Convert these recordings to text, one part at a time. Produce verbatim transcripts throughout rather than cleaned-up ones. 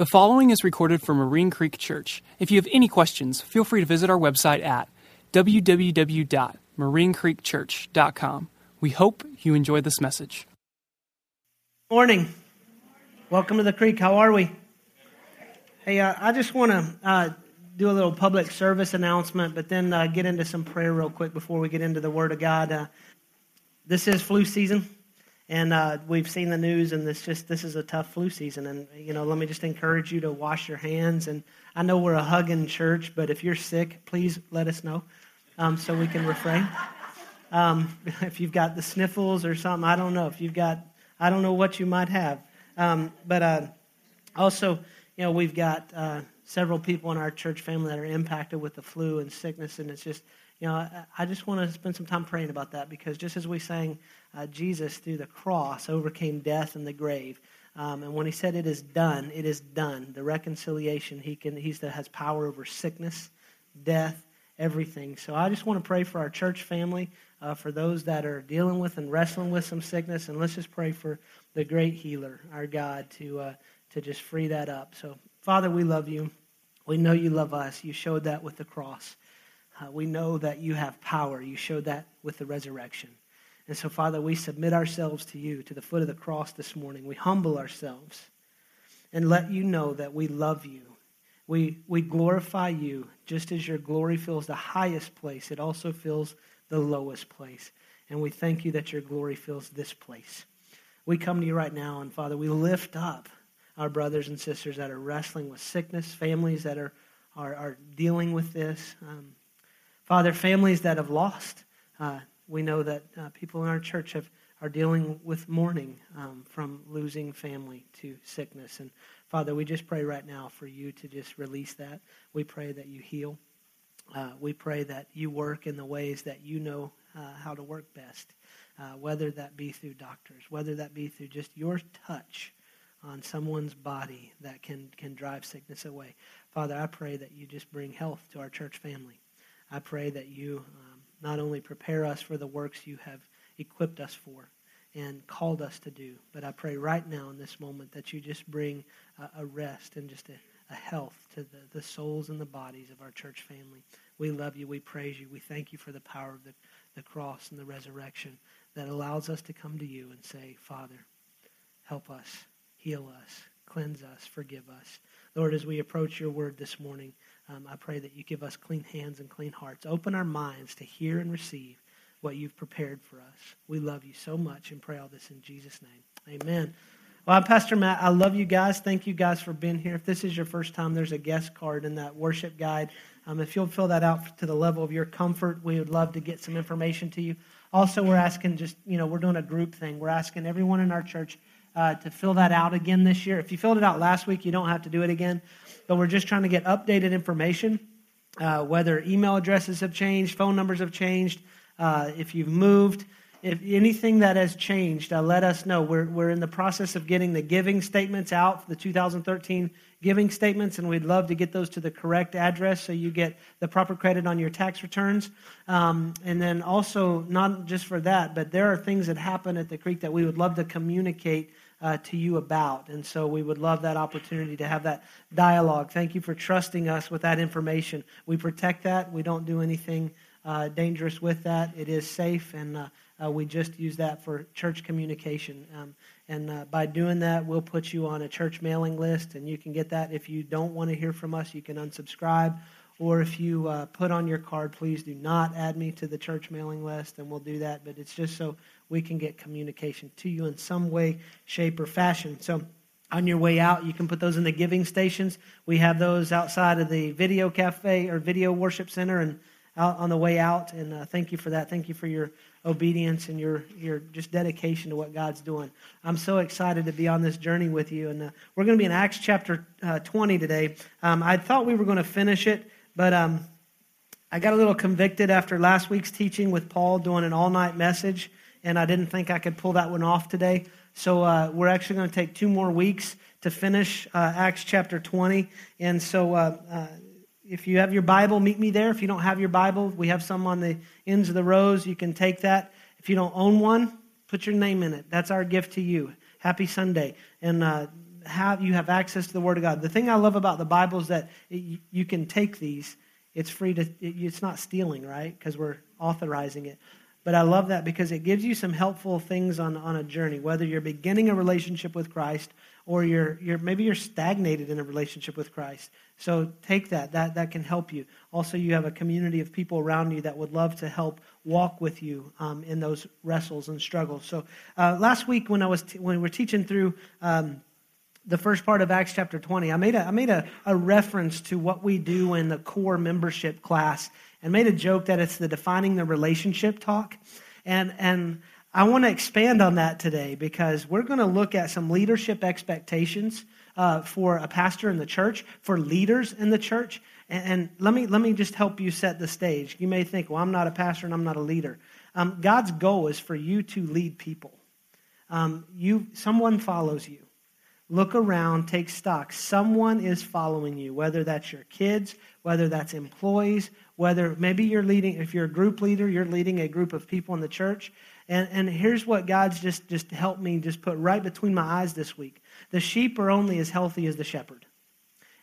The following is recorded for Marine Creek Church. If you have any questions, feel free to visit our website at w w w dot marine creek church dot com. We hope you enjoyed this message. Morning. Welcome to the Creek. How are we? Hey, uh, I just want to uh, do a little public service announcement, but then uh, get into some prayer real quick before we get into the Word of God. Uh, this is flu season, and uh, we've seen the news, and this just this is a tough flu season. And you know, let me just encourage you to wash your hands. And I know we're a hugging church, but if you're sick, please let us know um, so we can refrain. Um, if you've got the sniffles or something, I don't know. If you've got, I don't know what you might have. Um, but uh, also, you know, we've got uh, several people in our church family that are impacted with the flu and sickness, and it's just, you know, I, I just want to spend some time praying about that, because just as we sang, uh, Jesus through the cross overcame death and the grave, um, and when he said, "It is done," it is done. The reconciliation, he can, he's that has power over sickness, death, everything. So I just want to pray for our church family, uh, for those that are dealing with and wrestling with some sickness, and let's just pray for the great healer, our God, to uh, to just free that up. So, Father, we love you. We know you love us. You showed that with the cross. Uh, we know that you have power. You showed that with the resurrection. And so, Father, we submit ourselves to you, to the foot of the cross this morning. We humble ourselves and let you know that we love you. We, we glorify you. Just as your glory fills the highest place, it also fills the lowest place. And we thank you that your glory fills this place. We come to you right now, and Father, we lift up our brothers and sisters that are wrestling with sickness, families that are are, are dealing with this. Um, Father, families that have lost. Uh, we know that uh, people in our church have are dealing with mourning um, from losing family to sickness. And Father, we just pray right now for you to just release that. We pray that you heal. Uh, we pray that you work in the ways that you know uh, how to work best. Uh, whether that be through doctors, whether that be through just your touch on someone's body that can, can drive sickness away. Father, I pray that you just bring health to our church family. I pray that you um, not only prepare us for the works you have equipped us for and called us to do, but I pray right now in this moment that you just bring a, a rest and just a, a health to the, the souls and the bodies of our church family. We love you. We praise you. We thank you for the power of the, the cross and the resurrection that allows us to come to you and say, Father, help us, heal us, cleanse us, forgive us. Lord, as we approach your word this morning, um, I pray that you give us clean hands and clean hearts. Open our minds to hear and receive what you've prepared for us. We love you so much and pray all this in Jesus' name. Amen. Well, I'm Pastor Matt. I love you guys. Thank you guys for being here. If this is your first time, there's a guest card in that worship guide. Um, if you'll fill that out to the level of your comfort, we would love to get some information to you. Also, we're asking just, you know, we're doing a group thing. We're asking everyone in our church uh, to fill that out again this year. If you filled it out last week, you don't have to do it again. But we're just trying to get updated information, uh, whether email addresses have changed, phone numbers have changed, uh, if you've moved. If anything that has changed, uh, let us know. We're we're in the process of getting the giving statements out, the two thousand thirteen giving statements, and we'd love to get those to the correct address so you get the proper credit on your tax returns. Um, and then also, not just for that, but there are things that happen at the Creek that we would love to communicate uh, to you about. And so we would love that opportunity to have that dialogue. Thank you for trusting us with that information. We protect that. We don't do anything uh, dangerous with that. It is safe, and uh, Uh, we just use that for church communication. Um, and uh, by doing that, we'll put you on a church mailing list, and you can get that. If you don't want to hear from us, you can unsubscribe. Or if you uh, put on your card, please do not add me to the church mailing list, and we'll do that. But it's just so we can get communication to you in some way, shape, or fashion. So on your way out, you can put those in the giving stations. We have those outside of the video cafe or video worship center and out on the way out. And uh, thank you for that. Thank you for your obedience and your your just dedication to what God's doing. I'm so excited to be on this journey with you, and uh, we're going to be in Acts chapter uh, twenty today. Um, I thought we were going to finish it, but um, I got a little convicted after last week's teaching with Paul doing an all-night message, and I didn't think I could pull that one off today. So uh, we're actually going to take two more weeks to finish uh, Acts chapter twenty, and so Uh, uh, if you have your Bible, meet me there. If you don't have your Bible, we have some on the ends of the rows. You can take that. If you don't own one, put your name in it. That's our gift to you. Happy Sunday. And uh, have you have access to the Word of God. The thing I love about the Bible is that it, you can take these. It's free to. It, it's not stealing, right? Because we're authorizing it. But I love that because it gives you some helpful things on, on a journey, whether you're beginning a relationship with Christ or you're you're maybe you're stagnated in a relationship with Christ. So take that. That that can help you. Also, you have a community of people around you that would love to help walk with you um, in those wrestles and struggles. So uh, last week when I was t- when we were teaching through um, the first part of Acts chapter twenty, I made a I made a, a reference to what we do in the core membership class. And made a joke that it's the defining the relationship talk. And and I want to expand on that today because we're going to look at some leadership expectations uh, for a pastor in the church, for leaders in the church. And, and let me let me just help you set the stage. You may think, well, I'm not a pastor and I'm not a leader. Um, God's goal is for you to lead people. Um, you someone follows you. Look around, take stock. Someone is following you, whether that's your kids, whether that's employees, whether maybe you're leading, if you're a group leader, you're leading a group of people in the church. And, and here's what God's just, just helped me just put right between my eyes this week. The sheep are only as healthy as the shepherd.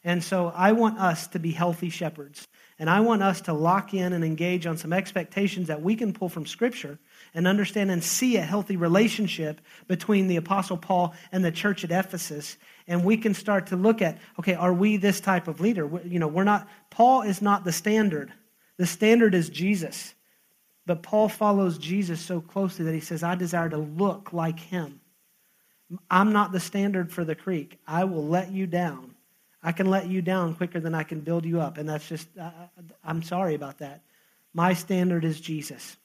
And so I want us to be healthy shepherds. And I want us to lock in and engage on some expectations that we can pull from Scripture and understand and see a healthy relationship between the Apostle Paul and the church at Ephesus. And we can start to look at, okay, are we this type of leader? You know, we're not, Paul is not the standard. The standard is Jesus. But Paul follows Jesus so closely that he says, I desire to look like him. I'm not the standard for the creek. I will let you down. I can let you down quicker than I can build you up. And that's just, uh, I'm sorry about that. My standard is Jesus.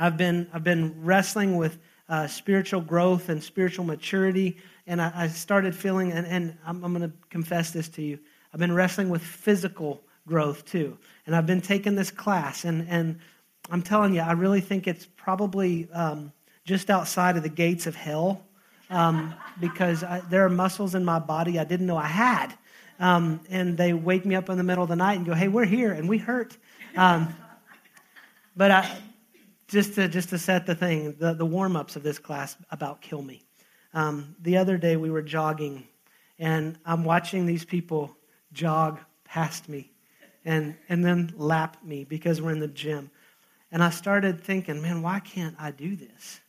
I've been I've been wrestling with uh, spiritual growth and spiritual maturity. And I, I started feeling, and, and I'm, I'm going to confess this to you, I've been wrestling with physical growth too. And I've been taking this class. And, and I'm telling you, I really think it's probably um, just outside of the gates of hell. Um, because I, there are muscles in my body I didn't know I had. Um, and they wake me up in the middle of the night and go, hey, we're here, and we hurt. Um, but I, just to just to set the thing, the, the warm-ups of this class about kill me. Um, the other day we were jogging, and I'm watching these people jog past me and, and then lap me because we're in the gym. And I started thinking, man, why can't I do this?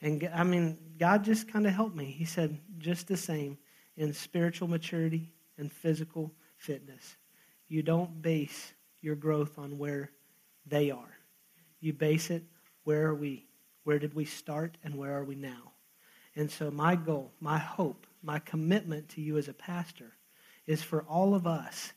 And I mean, God just kind of helped me. He said, just the same in spiritual maturity and physical fitness. You don't base your growth on where they are. You base it, where are we? Where did we start and where are we now? And so my goal, my hope, my commitment to you as a pastor is for all of us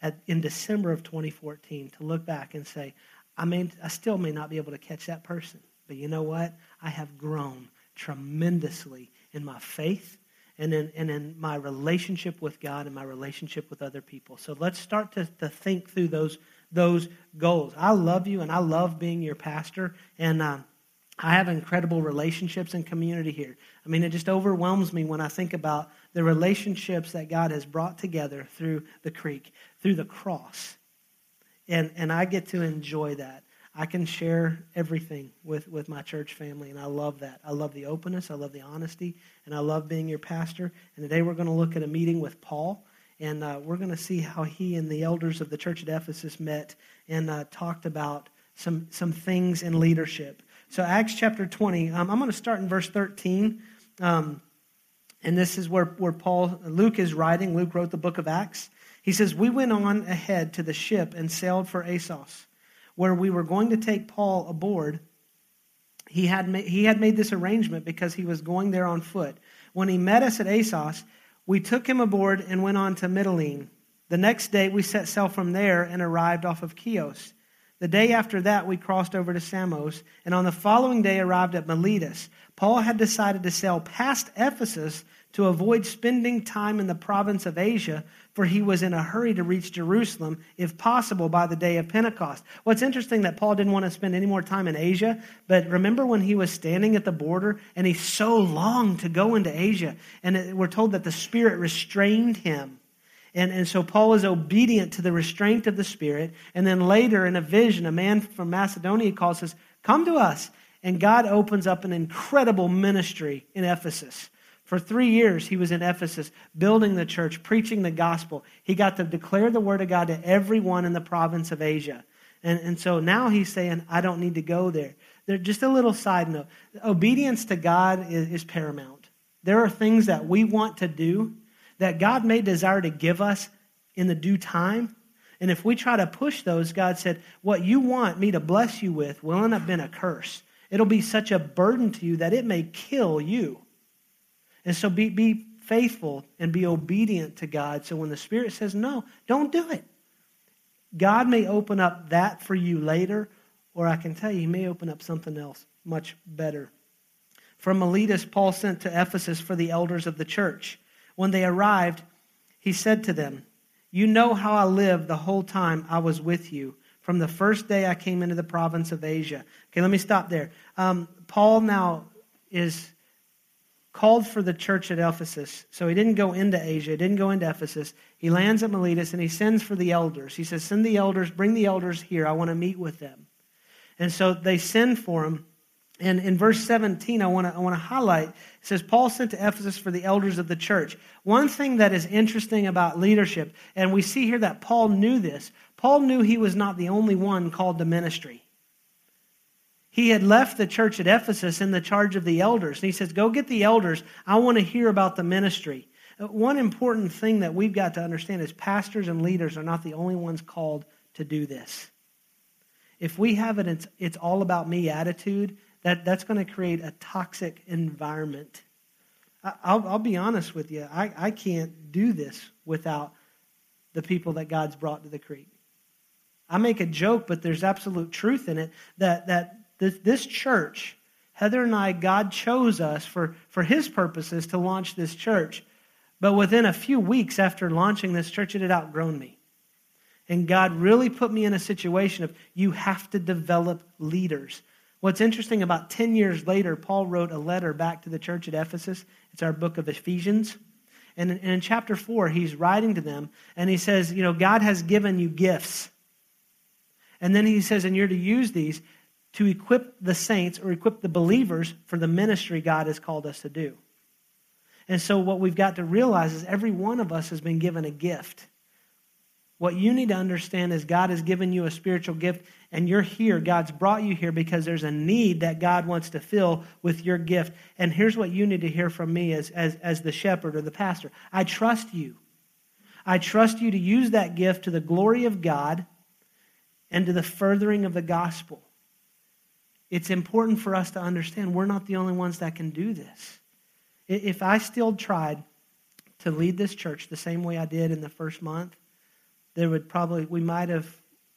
at, in December of twenty fourteen to look back and say, I may, I still may not be able to catch that person. But you know what? I have grown tremendously in my faith and in, and in my relationship with God and my relationship with other people. So let's start to, to think through those those goals. I love you and I love being your pastor. And uh, I have incredible relationships and community here. I mean, it just overwhelms me when I think about the relationships that God has brought together through the creek, through the cross. And, and I get to enjoy that. I can share everything with, with my church family, and I love that. I love the openness, I love the honesty, and I love being your pastor. And today we're going to look at a meeting with Paul, and uh, we're going to see how he and the elders of the church at Ephesus met and uh, talked about some, some things in leadership. So Acts chapter twenty, um, I'm going to start in verse thirteen, um, and this is where, where Paul, Luke is writing. Luke wrote the book of Acts. He says, we went on ahead to the ship and sailed for Assos, where we were going to take Paul aboard. He had, ma- he had made this arrangement because he was going there on foot. When he met us at Assos, we took him aboard and went on to Mytilene. The next day, we set sail from there and arrived off of Chios. The day after that, we crossed over to Samos, and on the following day arrived at Miletus. Paul had decided to sail past Ephesus to avoid spending time in the province of Asia, for he was in a hurry to reach Jerusalem, if possible, by the day of Pentecost. Well, it's interesting that Paul didn't want to spend any more time in Asia, but remember when he was standing at the border and he so longed to go into Asia, and we're told that the Spirit restrained him. And, and so Paul is obedient to the restraint of the Spirit, and then later in a vision, a man from Macedonia calls us, come to us, and God opens up an incredible ministry in Ephesus. For three years, he was in Ephesus, building the church, preaching the gospel. He got to declare the word of God to everyone in the province of Asia. And, and so now he's saying, I don't need to go there. They're just a little side note. Obedience to God is, is paramount. There are things that we want to do that God may desire to give us in the due time. And if we try to push those, God said, what you want me to bless you with will end up being a curse. It'll be such a burden to you that it may kill you. And so be, be faithful and be obedient to God. So when the Spirit says, no, don't do it, God may open up that for you later, or I can tell you, he may open up something else much better. From Miletus, Paul sent to Ephesus for the elders of the church. When they arrived, he said to them, you know how I lived the whole time I was with you, from the first day I came into the province of Asia. Okay, let me stop there. Um, Paul now is called for the church at Ephesus. So he didn't go into Asia. He didn't go into Ephesus. He lands at Miletus and he sends for the elders. He says, send the elders, bring the elders here. I want to meet with them. And so they send for him. And in verse seventeen, I want to I want to highlight, it says, Paul sent to Ephesus for the elders of the church. One thing that is interesting about leadership, and we see here that Paul knew this, Paul knew he was not the only one called to ministry. He had left the church at Ephesus in the charge of the elders. And he says, go get the elders. I want to hear about the ministry. One important thing that we've got to understand is pastors and leaders are not the only ones called to do this. If we have an it's, it's all about me attitude, that, that's going to create a toxic environment. I, I'll, I'll be honest with you. I, I can't do this without the people that God's brought to the creek. I make a joke, but there's absolute truth in it that that This, this church, Heather and I, God chose us for, for his purposes to launch this church. But within a few weeks after launching this church, it had outgrown me. And God really put me in a situation of you have to develop leaders. What's interesting, about ten years later, Paul wrote a letter back to the church at Ephesus. It's our book of Ephesians. And in, and in chapter four, he's writing to them and he says, you know, God has given you gifts. And then he says, and you're to use these to equip the saints or equip the believers for the ministry God has called us to do. And so what we've got to realize is every one of us has been given a gift. What you need to understand is God has given you a spiritual gift and you're here. God's brought you here because there's a need that God wants to fill with your gift. And here's what you need to hear from me as, as, as the shepherd or the pastor. I trust you. I trust you to use that gift to the glory of God and to the furthering of the gospel. It's important for us to understand we're not the only ones that can do this. If I still tried to lead this church the same way I did in the first month, there would probably, we might have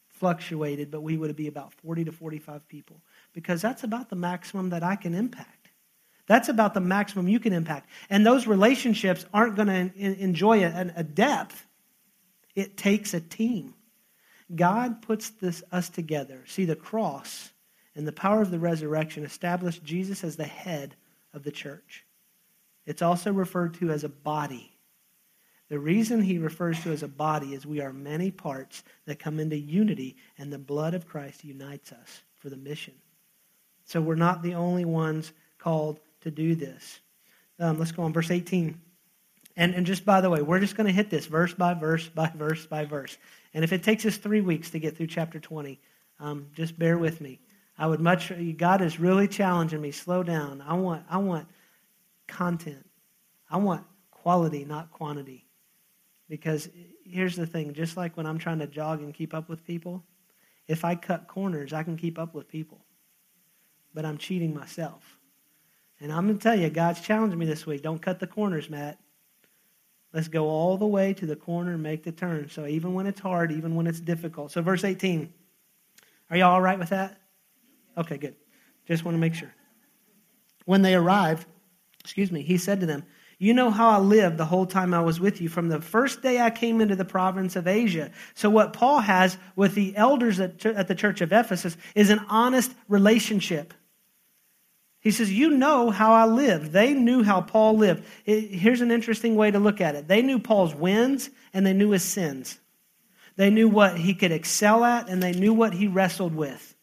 fluctuated, but we would be about forty to forty-five people, because that's about the maximum that I can impact. That's about the maximum you can impact. And those relationships aren't going to enjoy a, a depth. It takes a team. God puts this us together. See, the cross and the power of the resurrection established Jesus as the head of the church. It's also referred to as a body. The reason he refers to as a body is we are many parts that come into unity, and the blood of Christ unites us for the mission. So we're not the only ones called to do this. Um, let's go on, verse eighteen. And, and just by the way, we're just going to hit this verse by verse by verse by verse. And if it takes us three weeks to get through chapter twenty, um, just bear with me. I would much, God is really challenging me. Slow down. I want, I want content. I want quality, not quantity. Because here's the thing, just like when I'm trying to jog and keep up with people, if I cut corners, I can keep up with people. But I'm cheating myself. And I'm going to tell you, God's challenging me this week. Don't cut the corners, Matt. Let's go all the way to the corner and make the turn. So even when it's hard, even when it's difficult. So verse eighteen, are y'all all right with that? Okay, good. Just want to make sure. When they arrived, excuse me, he said to them, you know how I lived the whole time I was with you, from the first day I came into the province of Asia. So what Paul has with the elders at the church of Ephesus is an honest relationship. He says, you know how I lived. They knew how Paul lived. Here's an interesting way to look at it. They knew Paul's wins and they knew his sins. They knew what he could excel at and they knew what he wrestled with.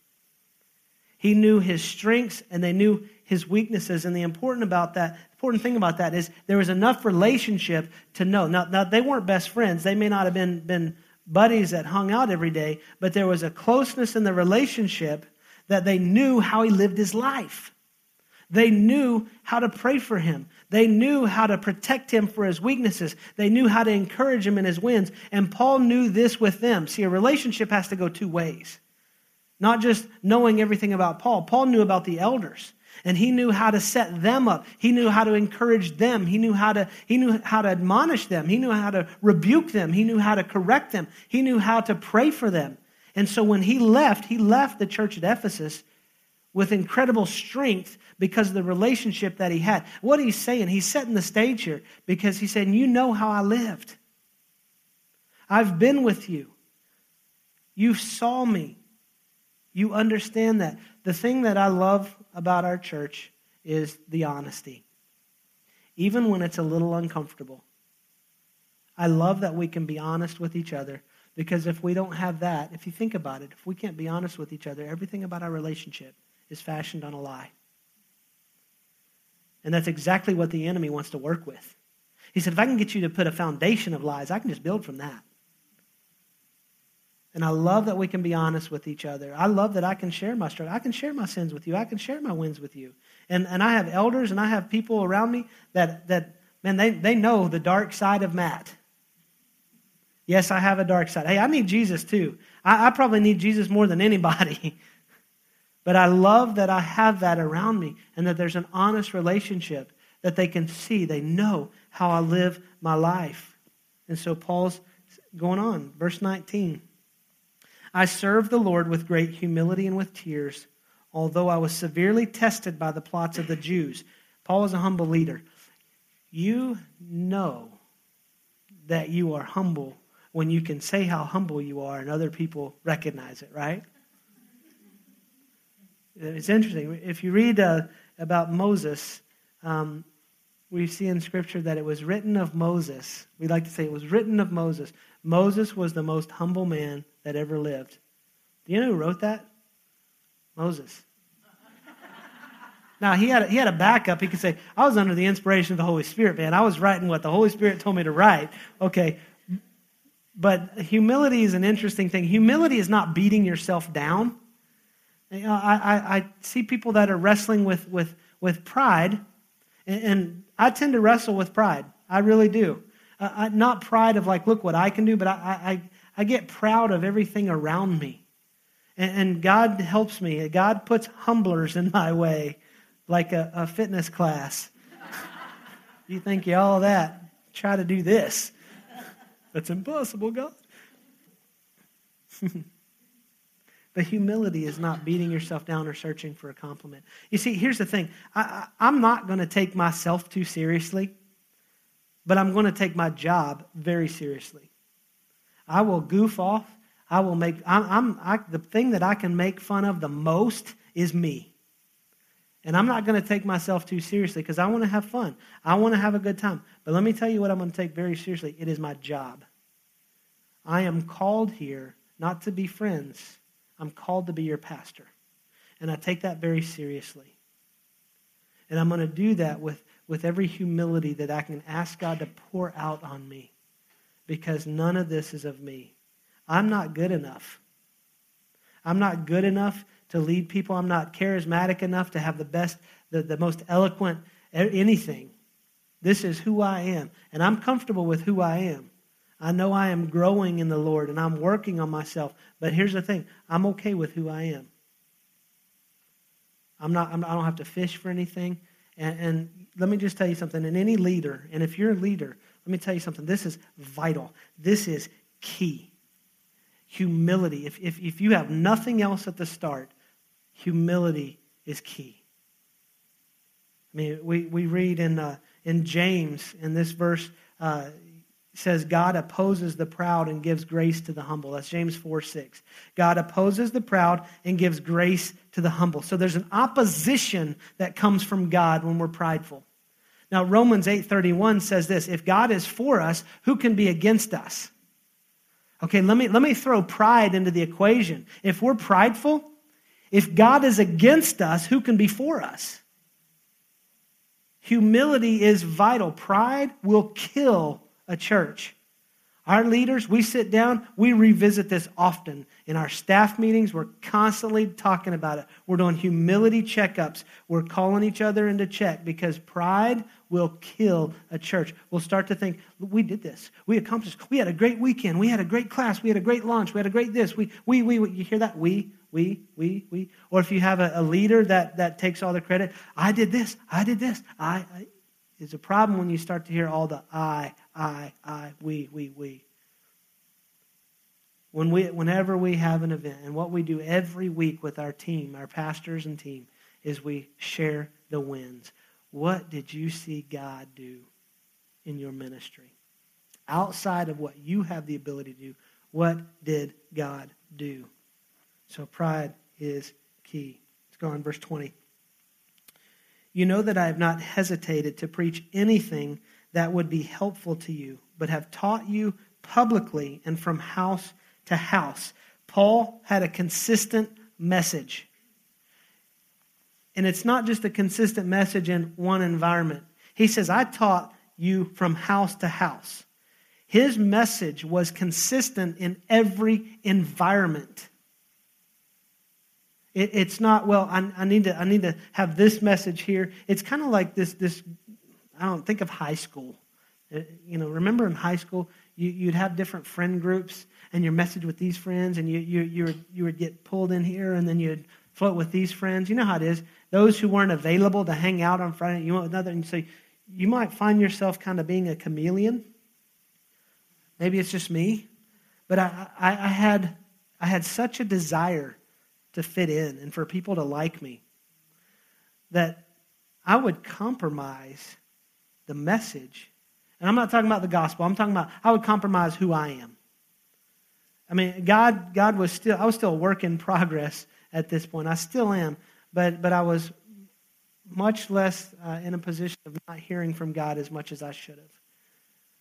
He knew his strengths and they knew his weaknesses. And the important about that important thing about that is there was enough relationship to know. Now, now they weren't best friends. They may not have been, been buddies that hung out every day, but there was a closeness in the relationship that they knew how he lived his life. They knew how to pray for him. They knew how to protect him for his weaknesses. They knew how to encourage him in his wins. And Paul knew this with them. See, a relationship has to go two ways. Not just knowing everything about Paul. Paul knew about the elders, and he knew how to set them up. He knew how to encourage them. He knew how to, he knew how to admonish them. He knew how to rebuke them. He knew how to correct them. He knew how to pray for them. And so when he left, he left the church at Ephesus with incredible strength because of the relationship that he had. What he's saying, he's setting the stage here because he's saying, you know how I lived. I've been with you. You saw me. You understand that. The thing that I love about our church is the honesty, even when it's a little uncomfortable. I love that we can be honest with each other, because if we don't have that, if you think about it, if we can't be honest with each other, everything about our relationship is fashioned on a lie. And that's exactly what the enemy wants to work with. He said, if I can get you to put a foundation of lies, I can just build from that. And I love that we can be honest with each other. I love that I can share my struggle. I can share my sins with you. I can share my wins with you. And and I have elders and I have people around me that, that man, they, they know the dark side of Matt. Yes, I have a dark side. Hey, I need Jesus too. I, I probably need Jesus more than anybody. But I love that I have that around me and that there's an honest relationship that they can see. They know how I live my life. And so Paul's going on. Verse nineteen. I served the Lord with great humility and with tears, although I was severely tested by the plots of the Jews. Paul is a humble leader. You know that you are humble when you can say how humble you are and other people recognize it, right? It's interesting. If you read uh, about Moses, um, we see in Scripture that it was written of Moses. We like to say it was written of Moses. Moses was the most humble man that ever lived. Do you know who wrote that? Moses. Now, he had a, he had a backup. He could say, I was under the inspiration of the Holy Spirit, man. I was writing what the Holy Spirit told me to write. Okay. But humility is an interesting thing. Humility is not beating yourself down. You know, I, I, I see people that are wrestling with, with, with pride, and, and I tend to wrestle with pride. I really do. Uh, I, not pride of like, look what I can do, but I... I I get proud of everything around me. And, and God helps me. God puts humblers in my way, like a, a fitness class. You think you're all that. Try to do this. That's impossible, God. But humility is not beating yourself down or searching for a compliment. You see, here's the thing. I, I, I'm not going to take myself too seriously, but I'm going to take my job very seriously. I will goof off. I will make, I'm, I'm I, the thing that I can make fun of the most is me. And I'm not going to take myself too seriously because I want to have fun. I want to have a good time. But let me tell you what I'm going to take very seriously. It is my job. I am called here not to be friends. I'm called to be your pastor. And I take that very seriously. And I'm going to do that with, with every humility that I can ask God to pour out on me. Because none of this is of me. I'm not good enough. I'm not good enough to lead people. I'm not charismatic enough to have the best, the, the most eloquent anything. This is who I am. And I'm comfortable with who I am. I know I am growing in the Lord and I'm working on myself. But here's the thing. I'm okay with who I am. I'm not, I'm, I don't have to fish for anything. And, and let me just tell you something. And any leader, and if you're a leader, let me tell you something. This is vital. This is key. Humility. If, if, if you have nothing else at the start, humility is key. I mean, we, we read in uh, in James, in this verse, uh, says, God opposes the proud and gives grace to the humble. That's James four six. God opposes the proud and gives grace to the humble. So there's an opposition that comes from God when we're prideful. Now, Romans eight thirty-one says this, if God is for us, who can be against us? Okay, let me, let me throw pride into the equation. If we're prideful, if God is against us, who can be for us? Humility is vital. Pride will kill a church. Our leaders, we sit down, we revisit this often. In our staff meetings, we're constantly talking about it. We're doing humility checkups. We're calling each other into check because pride will kill a church. We'll start to think, we did this. We accomplished. We had a great weekend. We had a great class. We had a great lunch. We had a great this. We, we, we, we. You hear that? We, we, we, we. Or if you have a, a leader that, that takes all the credit, I did this. I did this. I, I. It's a problem when you start to hear all the I, I, I, we, we, we. When we, whenever we have an event, and what we do every week with our team, our pastors and team, is we share the wins. What did you see God do in your ministry? Outside of what you have the ability to do, what did God do? So pride is key. Let's go on, verse twenty. You know that I have not hesitated to preach anything that would be helpful to you, but have taught you publicly and from house to house. Paul had a consistent message. And it's not just a consistent message in one environment. He says, I taught you from house to house. His message was consistent in every environment. It's not, well, I, I need to I need to have this message here. It's kind of like this, this. I don't think of high school. You know, remember in high school, you, you'd have different friend groups, and your message with these friends, and you you you would, you would get pulled in here, and then you'd float with these friends. You know how it is. Those who weren't available to hang out on Friday, you want another, and so you might find yourself kind of being a chameleon. Maybe it's just me, but I I, I had I had such a desire to fit in and for people to like me, that I would compromise the message. And I'm not talking about the gospel. I'm talking about I would compromise who I am. I mean, God, God was still, I was still a work in progress at this point. I still am, but but I was much less uh, in a position of not hearing from God as much as I should have.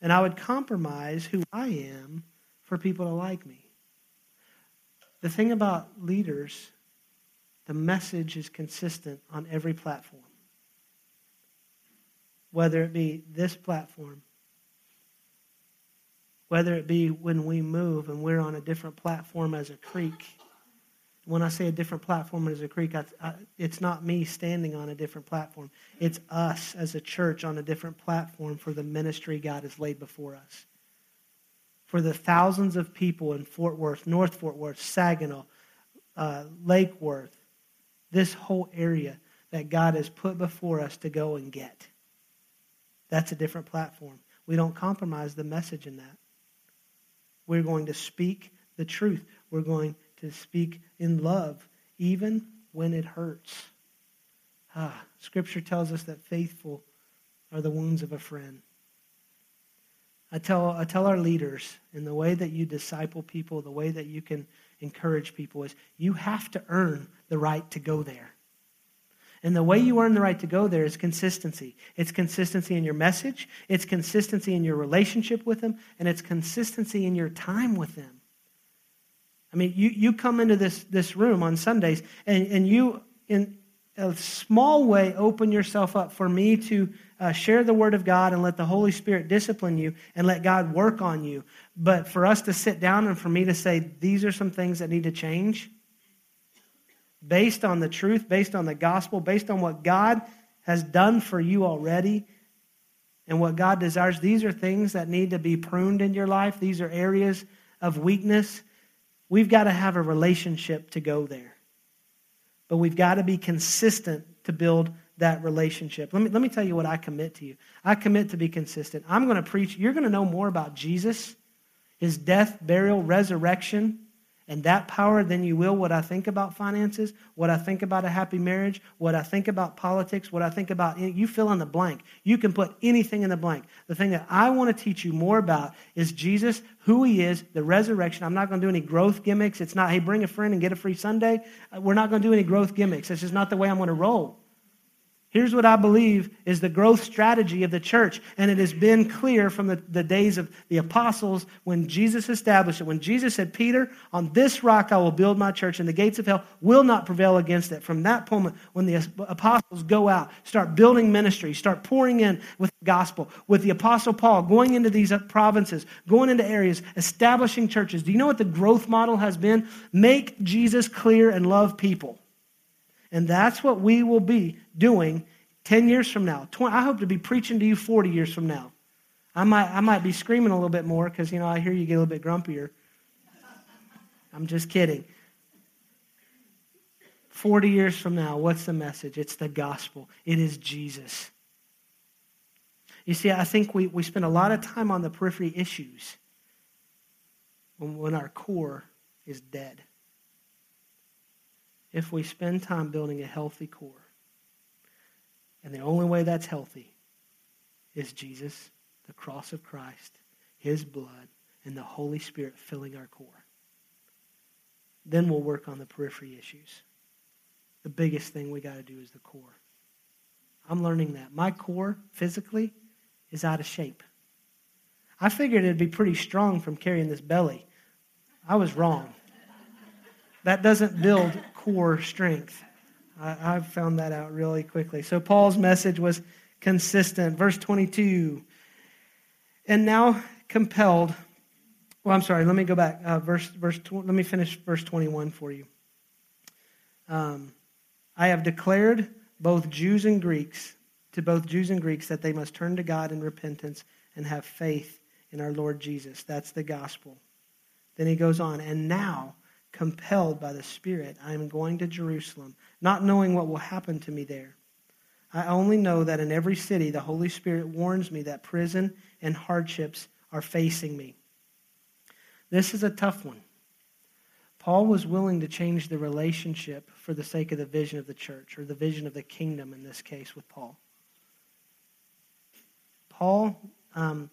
And I would compromise who I am for people to like me. The thing about leaders, the message is consistent on every platform. Whether it be this platform, whether it be when we move and we're on a different platform as a creek. When I say a different platform as a creek, I, I, it's not me standing on a different platform. It's us as a church on a different platform for the ministry God has laid before us. For the thousands of people in Fort Worth, North Fort Worth, Saginaw, uh, Lake Worth, this whole area that God has put before us to go and get. That's a different platform. We don't compromise the message in that. We're going to speak the truth. We're going to speak in love, even when it hurts. Ah, Scripture tells us that faithful are the wounds of a friend. I tell I tell our leaders, and the way that you disciple people, the way that you can encourage people is you have to earn the right to go there. And the way you earn the right to go there is consistency. It's consistency in your message. It's consistency in your relationship with them. And it's consistency in your time with them. I mean, you, you come into this, this room on Sundays, and, and you, in a small way, open yourself up for me to Uh, share the word of God and let the Holy Spirit discipline you and let God work on you. But for us to sit down and for me to say, these are some things that need to change based on the truth, based on the gospel, based on what God has done for you already and what God desires. These are things that need to be pruned in your life. These are areas of weakness. We've got to have a relationship to go there. But we've got to be consistent to build that relationship. Let me let me tell you what I commit to you. I commit to be consistent. I'm going to preach. You're going to know more about Jesus, his death, burial, resurrection, and that power than you will what I think about finances, what I think about a happy marriage, what I think about politics, what I think about, you fill in the blank. You can put anything in the blank. The thing that I want to teach you more about is Jesus, who he is, the resurrection. I'm not going to do any growth gimmicks. It's not, hey, bring a friend and get a free Sunday. We're not going to do any growth gimmicks. This is not the way I'm going to roll. Here's what I believe is the growth strategy of the church, and it has been clear from the, the days of the apostles when Jesus established it. When Jesus said, Peter, on this rock I will build my church, and the gates of hell will not prevail against it. From that moment, when the apostles go out, start building ministry, start pouring in with the gospel, with the apostle Paul going into these provinces, going into areas, establishing churches. Do you know what the growth model has been? Make Jesus clear and love people. And that's what we will be doing ten years from now. twenty, I hope to be preaching to you forty years from now. I might, I might be screaming a little bit more because, you know, I hear you get a little bit grumpier. I'm just kidding. forty years from now, what's the message? It's the gospel. It is Jesus. You see, I think we, we spend a lot of time on the periphery issues when, when our core is dead. If we spend time building a healthy core. And the only way that's healthy is Jesus, the cross of Christ, his blood, and the Holy Spirit filling our core. Then we'll work on the periphery issues. The biggest thing we got to do is the core. I'm learning that. My core, physically, is out of shape. I figured it'd be pretty strong from carrying this belly. I was wrong. That doesn't build core strength. I, I found that out really quickly. So Paul's message was consistent. Verse twenty-two. And now compelled. Well, I'm sorry. Let me go back. Uh, verse. Verse. Let me finish verse twenty-one for you. Um, I have declared both Jews and Greeks to both Jews and Greeks that they must turn to God in repentance and have faith in our Lord Jesus. That's the gospel. Then he goes on. And now, compelled by the Spirit, I am going to Jerusalem, not knowing what will happen to me there. I only know that in every city the Holy Spirit warns me that prison and hardships are facing me. This is a tough one. Paul was willing to change the relationship for the sake of the vision of the church, or the vision of the kingdom in this case with Paul. Paul, um,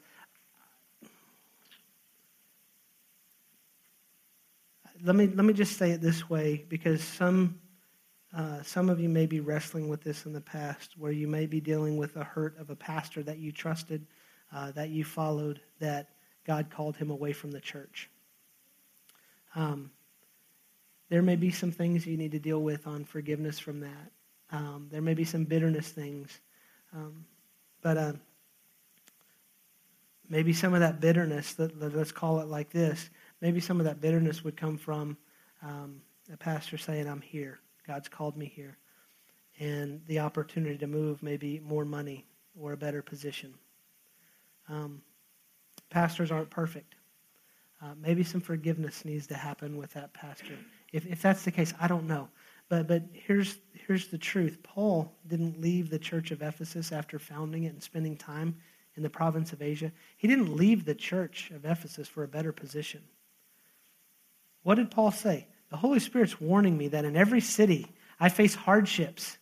Let me let me just say it this way, because some uh, some of you may be wrestling with this in the past, where you may be dealing with the hurt of a pastor that you trusted, uh, that you followed, that God called him away from the church. Um, there may be some things you need to deal with on forgiveness from that. Um, there may be some bitterness things, um, but uh, maybe some of that bitterness, let, let's call it like this, maybe some of that bitterness would come from um, a pastor saying, I'm here. God's called me here. And the opportunity to move maybe more money or a better position. Um, pastors aren't perfect. Uh, maybe some forgiveness needs to happen with that pastor. If, if that's the case, I don't know. But but here's here's the truth. Paul didn't leave the church of Ephesus after founding it and spending time in the province of Asia. He didn't leave the church of Ephesus for a better position. What did Paul say? The Holy Spirit's warning me that in every city I face hardships.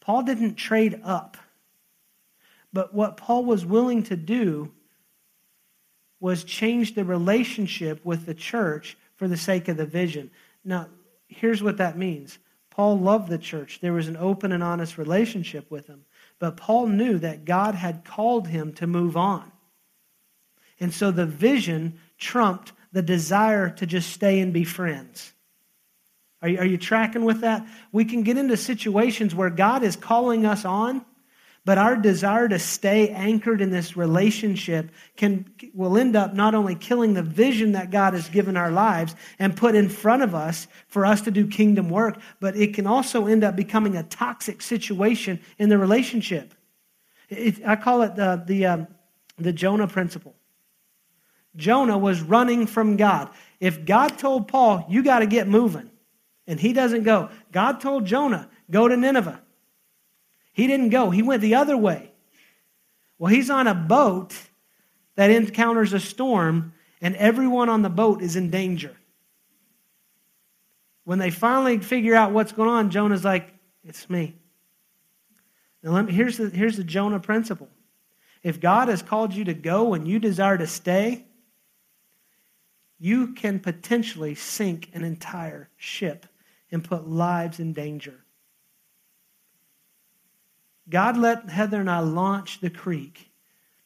Paul didn't trade up. But what Paul was willing to do was change the relationship with the church for the sake of the vision. Now, here's what that means. Paul loved the church. There was an open and honest relationship with him. But Paul knew that God had called him to move on. And so the vision trumped the desire to just stay and be friends. Are you, are you tracking with that? We can get into situations where God is calling us on, but our desire to stay anchored in this relationship can will end up not only killing the vision that God has given our lives and put in front of us for us to do kingdom work, but it can also end up becoming a toxic situation in the relationship. It, I call it the, the, um, the Jonah principle. Jonah was running from God. If God told Paul, you got to get moving, and he doesn't go. God told Jonah, go to Nineveh. He didn't go. He went the other way. Well, he's on a boat that encounters a storm, and everyone on the boat is in danger. When they finally figure out what's going on, Jonah's like, it's me. Now, let me, here's the, here's the Jonah principle. If God has called you to go and you desire to stay, you can potentially sink an entire ship and put lives in danger. God let Heather and I launch the creek,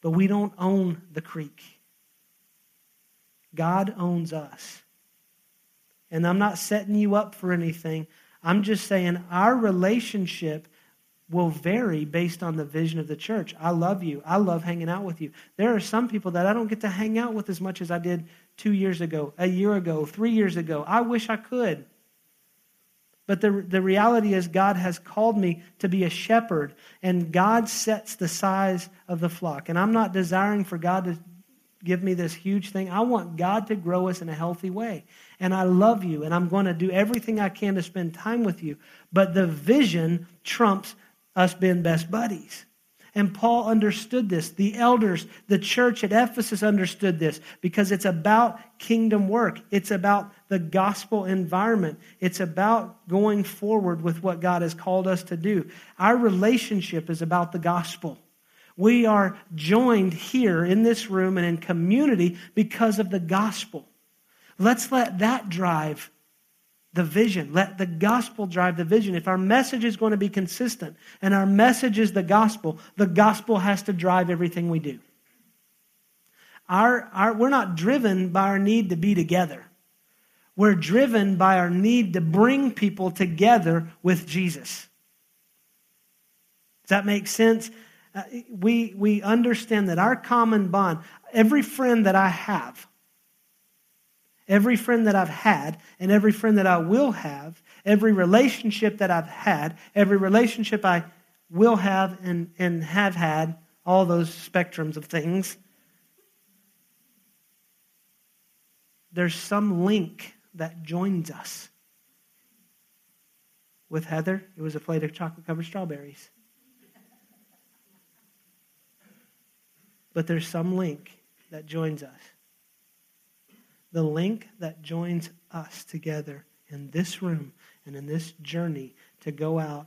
but we don't own the creek. God owns us. And I'm not setting you up for anything. I'm just saying our relationship will vary based on the vision of the church. I love you. I love hanging out with you. There are some people that I don't get to hang out with as much as I did two years ago, a year ago, three years ago. I wish I could. But the, the reality is God has called me to be a shepherd, and God sets the size of the flock. And I'm not desiring for God to give me this huge thing. I want God to grow us in a healthy way. And I love you, and I'm going to do everything I can to spend time with you. But the vision trumps us being best buddies. And Paul understood this. The elders, the church at Ephesus understood this, because it's about kingdom work. It's about the gospel environment. It's about going forward with what God has called us to do. Our relationship is about the gospel. We are joined here in this room and in community because of the gospel. Let's let that drive the vision. Let the gospel drive the vision. If our message is going to be consistent and our message is the gospel, the gospel has to drive everything we do. Our, our, we're not driven by our need to be together. We're driven by our need to bring people together with Jesus. Does that make sense? Uh, we, we understand that our common bond, every friend that I have, every friend that I've had, and every friend that I will have, every relationship that I've had, every relationship I will have and, and have had, all those spectrums of things, there's some link that joins us. With Heather, it was a plate of chocolate-covered strawberries. But there's some link that joins us. The link that joins us together in this room and in this journey to go out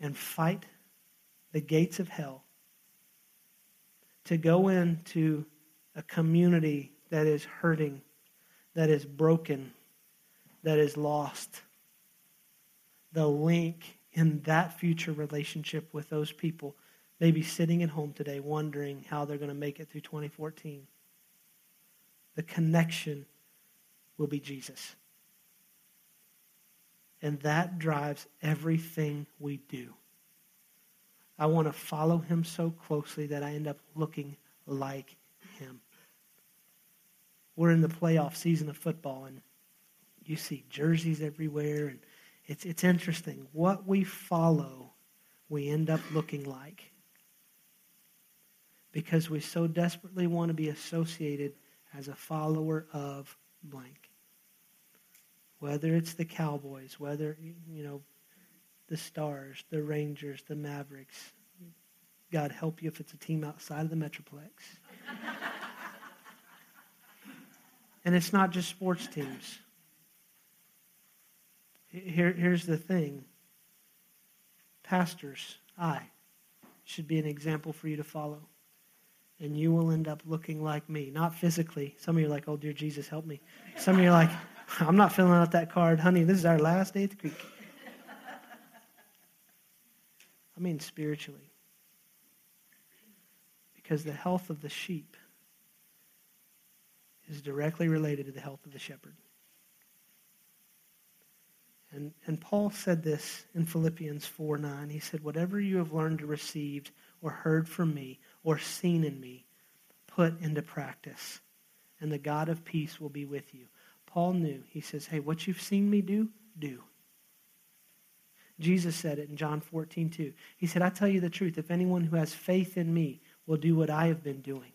and fight the gates of hell, to go into a community that is hurting, that is broken, that is lost. The link in that future relationship with those people may be sitting at home today wondering how they're going to make it through twenty fourteen. The connection will be Jesus. And that drives everything we do. I want to follow him so closely that I end up looking like him. We're in the playoff season of football, and you see jerseys everywhere, and it's it's interesting. What we follow, we end up looking like, because we so desperately want to be associated as a follower of blank. Whether it's the Cowboys, whether, you know, the Stars, the Rangers, the Mavericks. God help you if it's a team outside of the Metroplex. And it's not just sports teams. Here, here's the thing. Pastors, I, should be an example for you to follow. And you will end up looking like me. Not physically. Some of you are like, oh, dear Jesus, help me. Some of you are like, I'm not filling out that card. Honey, this is our last day at the creek. I mean spiritually. Because the health of the sheep is directly related to the health of the shepherd. And, and Paul said this in Philippians four nine. He said, whatever you have learned or received or heard from me or seen in me, put into practice, and the God of peace will be with you. Paul knew. He says, hey, what you've seen me do, do. Jesus said it in John fourteen two. He said, I tell you the truth, if anyone who has faith in me will do what I have been doing.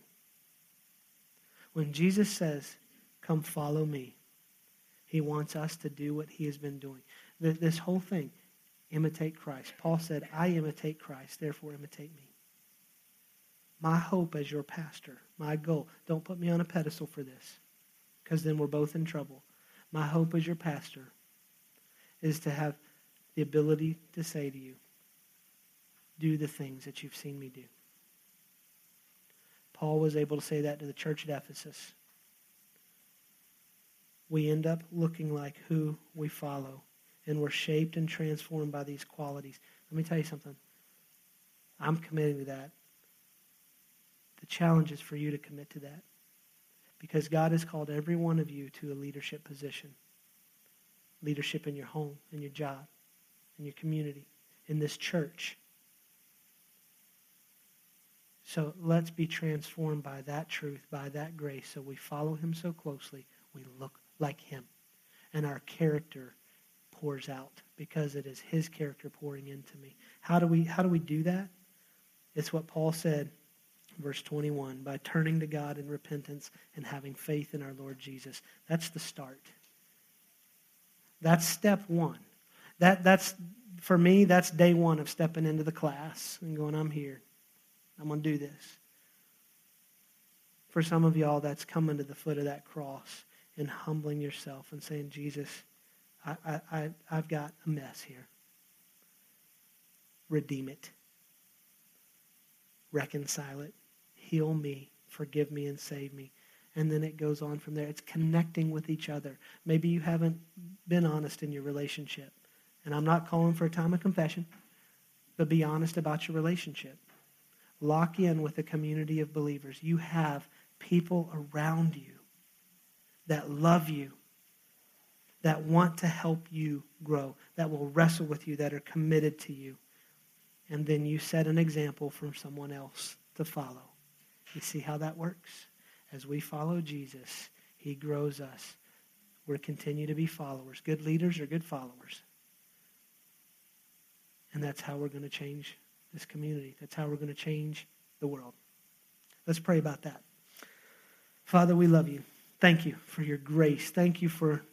When Jesus says, come follow me, he wants us to do what he has been doing. This whole thing, imitate Christ. Paul said, I imitate Christ, therefore imitate me. My hope as your pastor, my goal, don't put me on a pedestal for this, because then we're both in trouble. My hope as your pastor is to have the ability to say to you, do the things that you've seen me do. Paul was able to say that to the church at Ephesus. We end up looking like who we follow, and we're shaped and transformed by these qualities. Let me tell you something. I'm committing to that. The challenge is for you to commit to that, because God has called every one of you to a leadership position. Leadership in your home, in your job, in your community, in this church. So let's be transformed by that truth, by that grace, so we follow him so closely, we look like him. And our character pours out, because it is his character pouring into me. How do we, how do we do that? It's what Paul said, verse twenty-one, by turning to God in repentance and having faith in our Lord Jesus. That's the start. That's step one. That that's for me, that's day one of stepping into the class and going, I'm here. I'm going to do this. For some of y'all, that's coming to the foot of that cross and humbling yourself and saying, Jesus, I, I, I, I've got a mess here. Redeem it. Reconcile it. Heal me. Forgive me and save me. And then it goes on from there. It's connecting with each other. Maybe you haven't been honest in your relationship. And I'm not calling for a time of confession, but be honest about your relationship. Lock in with a community of believers. You have people around you that love you, that want to help you grow, that will wrestle with you, that are committed to you. And then you set an example for someone else to follow. You see how that works? As we follow Jesus, he grows us. We'll continue to be followers. Good leaders are good followers. And that's how we're going to change this community. That's how we're going to change the world. Let's pray about that. Father, we love you. Thank you for your grace. Thank you for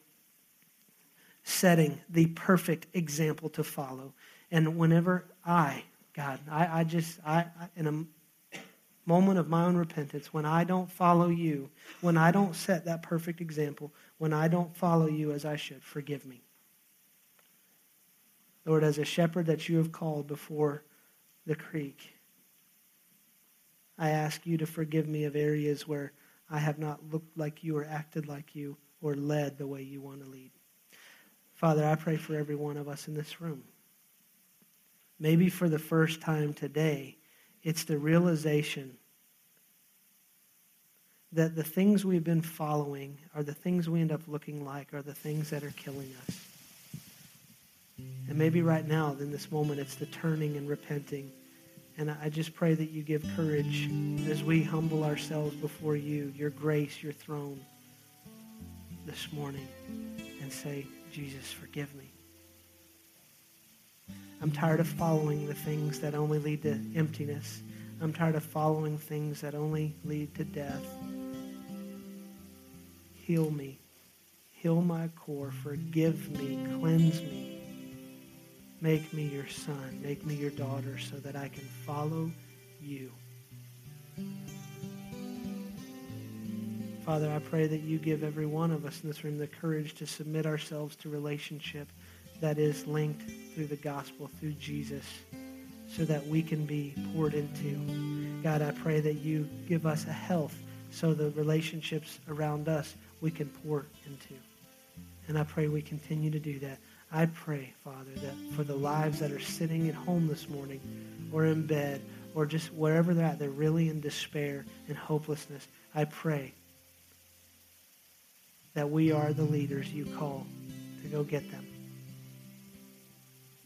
setting the perfect example to follow. And whenever I, God, I, I just, I, I in a moment of my own repentance, when I don't follow you, when I don't set that perfect example, when I don't follow you as I should, forgive me. Lord, as a shepherd that you have called before the creek, I ask you to forgive me of areas where I have not looked like you or acted like you or led the way you want to lead. Father, I pray for every one of us in this room. Maybe for the first time today, it's the realization that the things we've been following are the things we end up looking like, are the things that are killing us. And maybe right now, in this moment, it's the turning and repenting. And I just pray that you give courage as we humble ourselves before you, your grace, your throne this morning, and say, Jesus, forgive me. I'm tired of following the things that only lead to emptiness. I'm tired of following things that only lead to death. Heal me. Heal my core. Forgive me. Cleanse me. Make me your son. Make me your daughter, so that I can follow you. Father, I pray that you give every one of us in this room the courage to submit ourselves to relationship that is linked through the gospel, through Jesus, so that we can be poured into. God, I pray that you give us a health so the relationships around us we can pour into. And I pray we continue to do that. I pray, Father, that for the lives that are sitting at home this morning or in bed or just wherever they're at, they're really in despair and hopelessness. I pray that we are the leaders you call to go get them.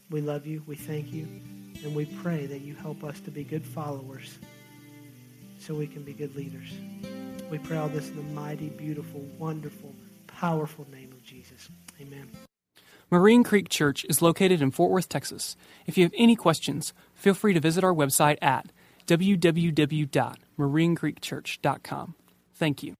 We love you, we thank you, and we pray that you help us to be good followers so we can be good leaders. We pray all this in the mighty, beautiful, wonderful, powerful name of Jesus. Amen. Marine Creek Church is located in Fort Worth, Texas. If you have any questions, feel free to visit our website at w w w dot marine creek church dot com. Thank you.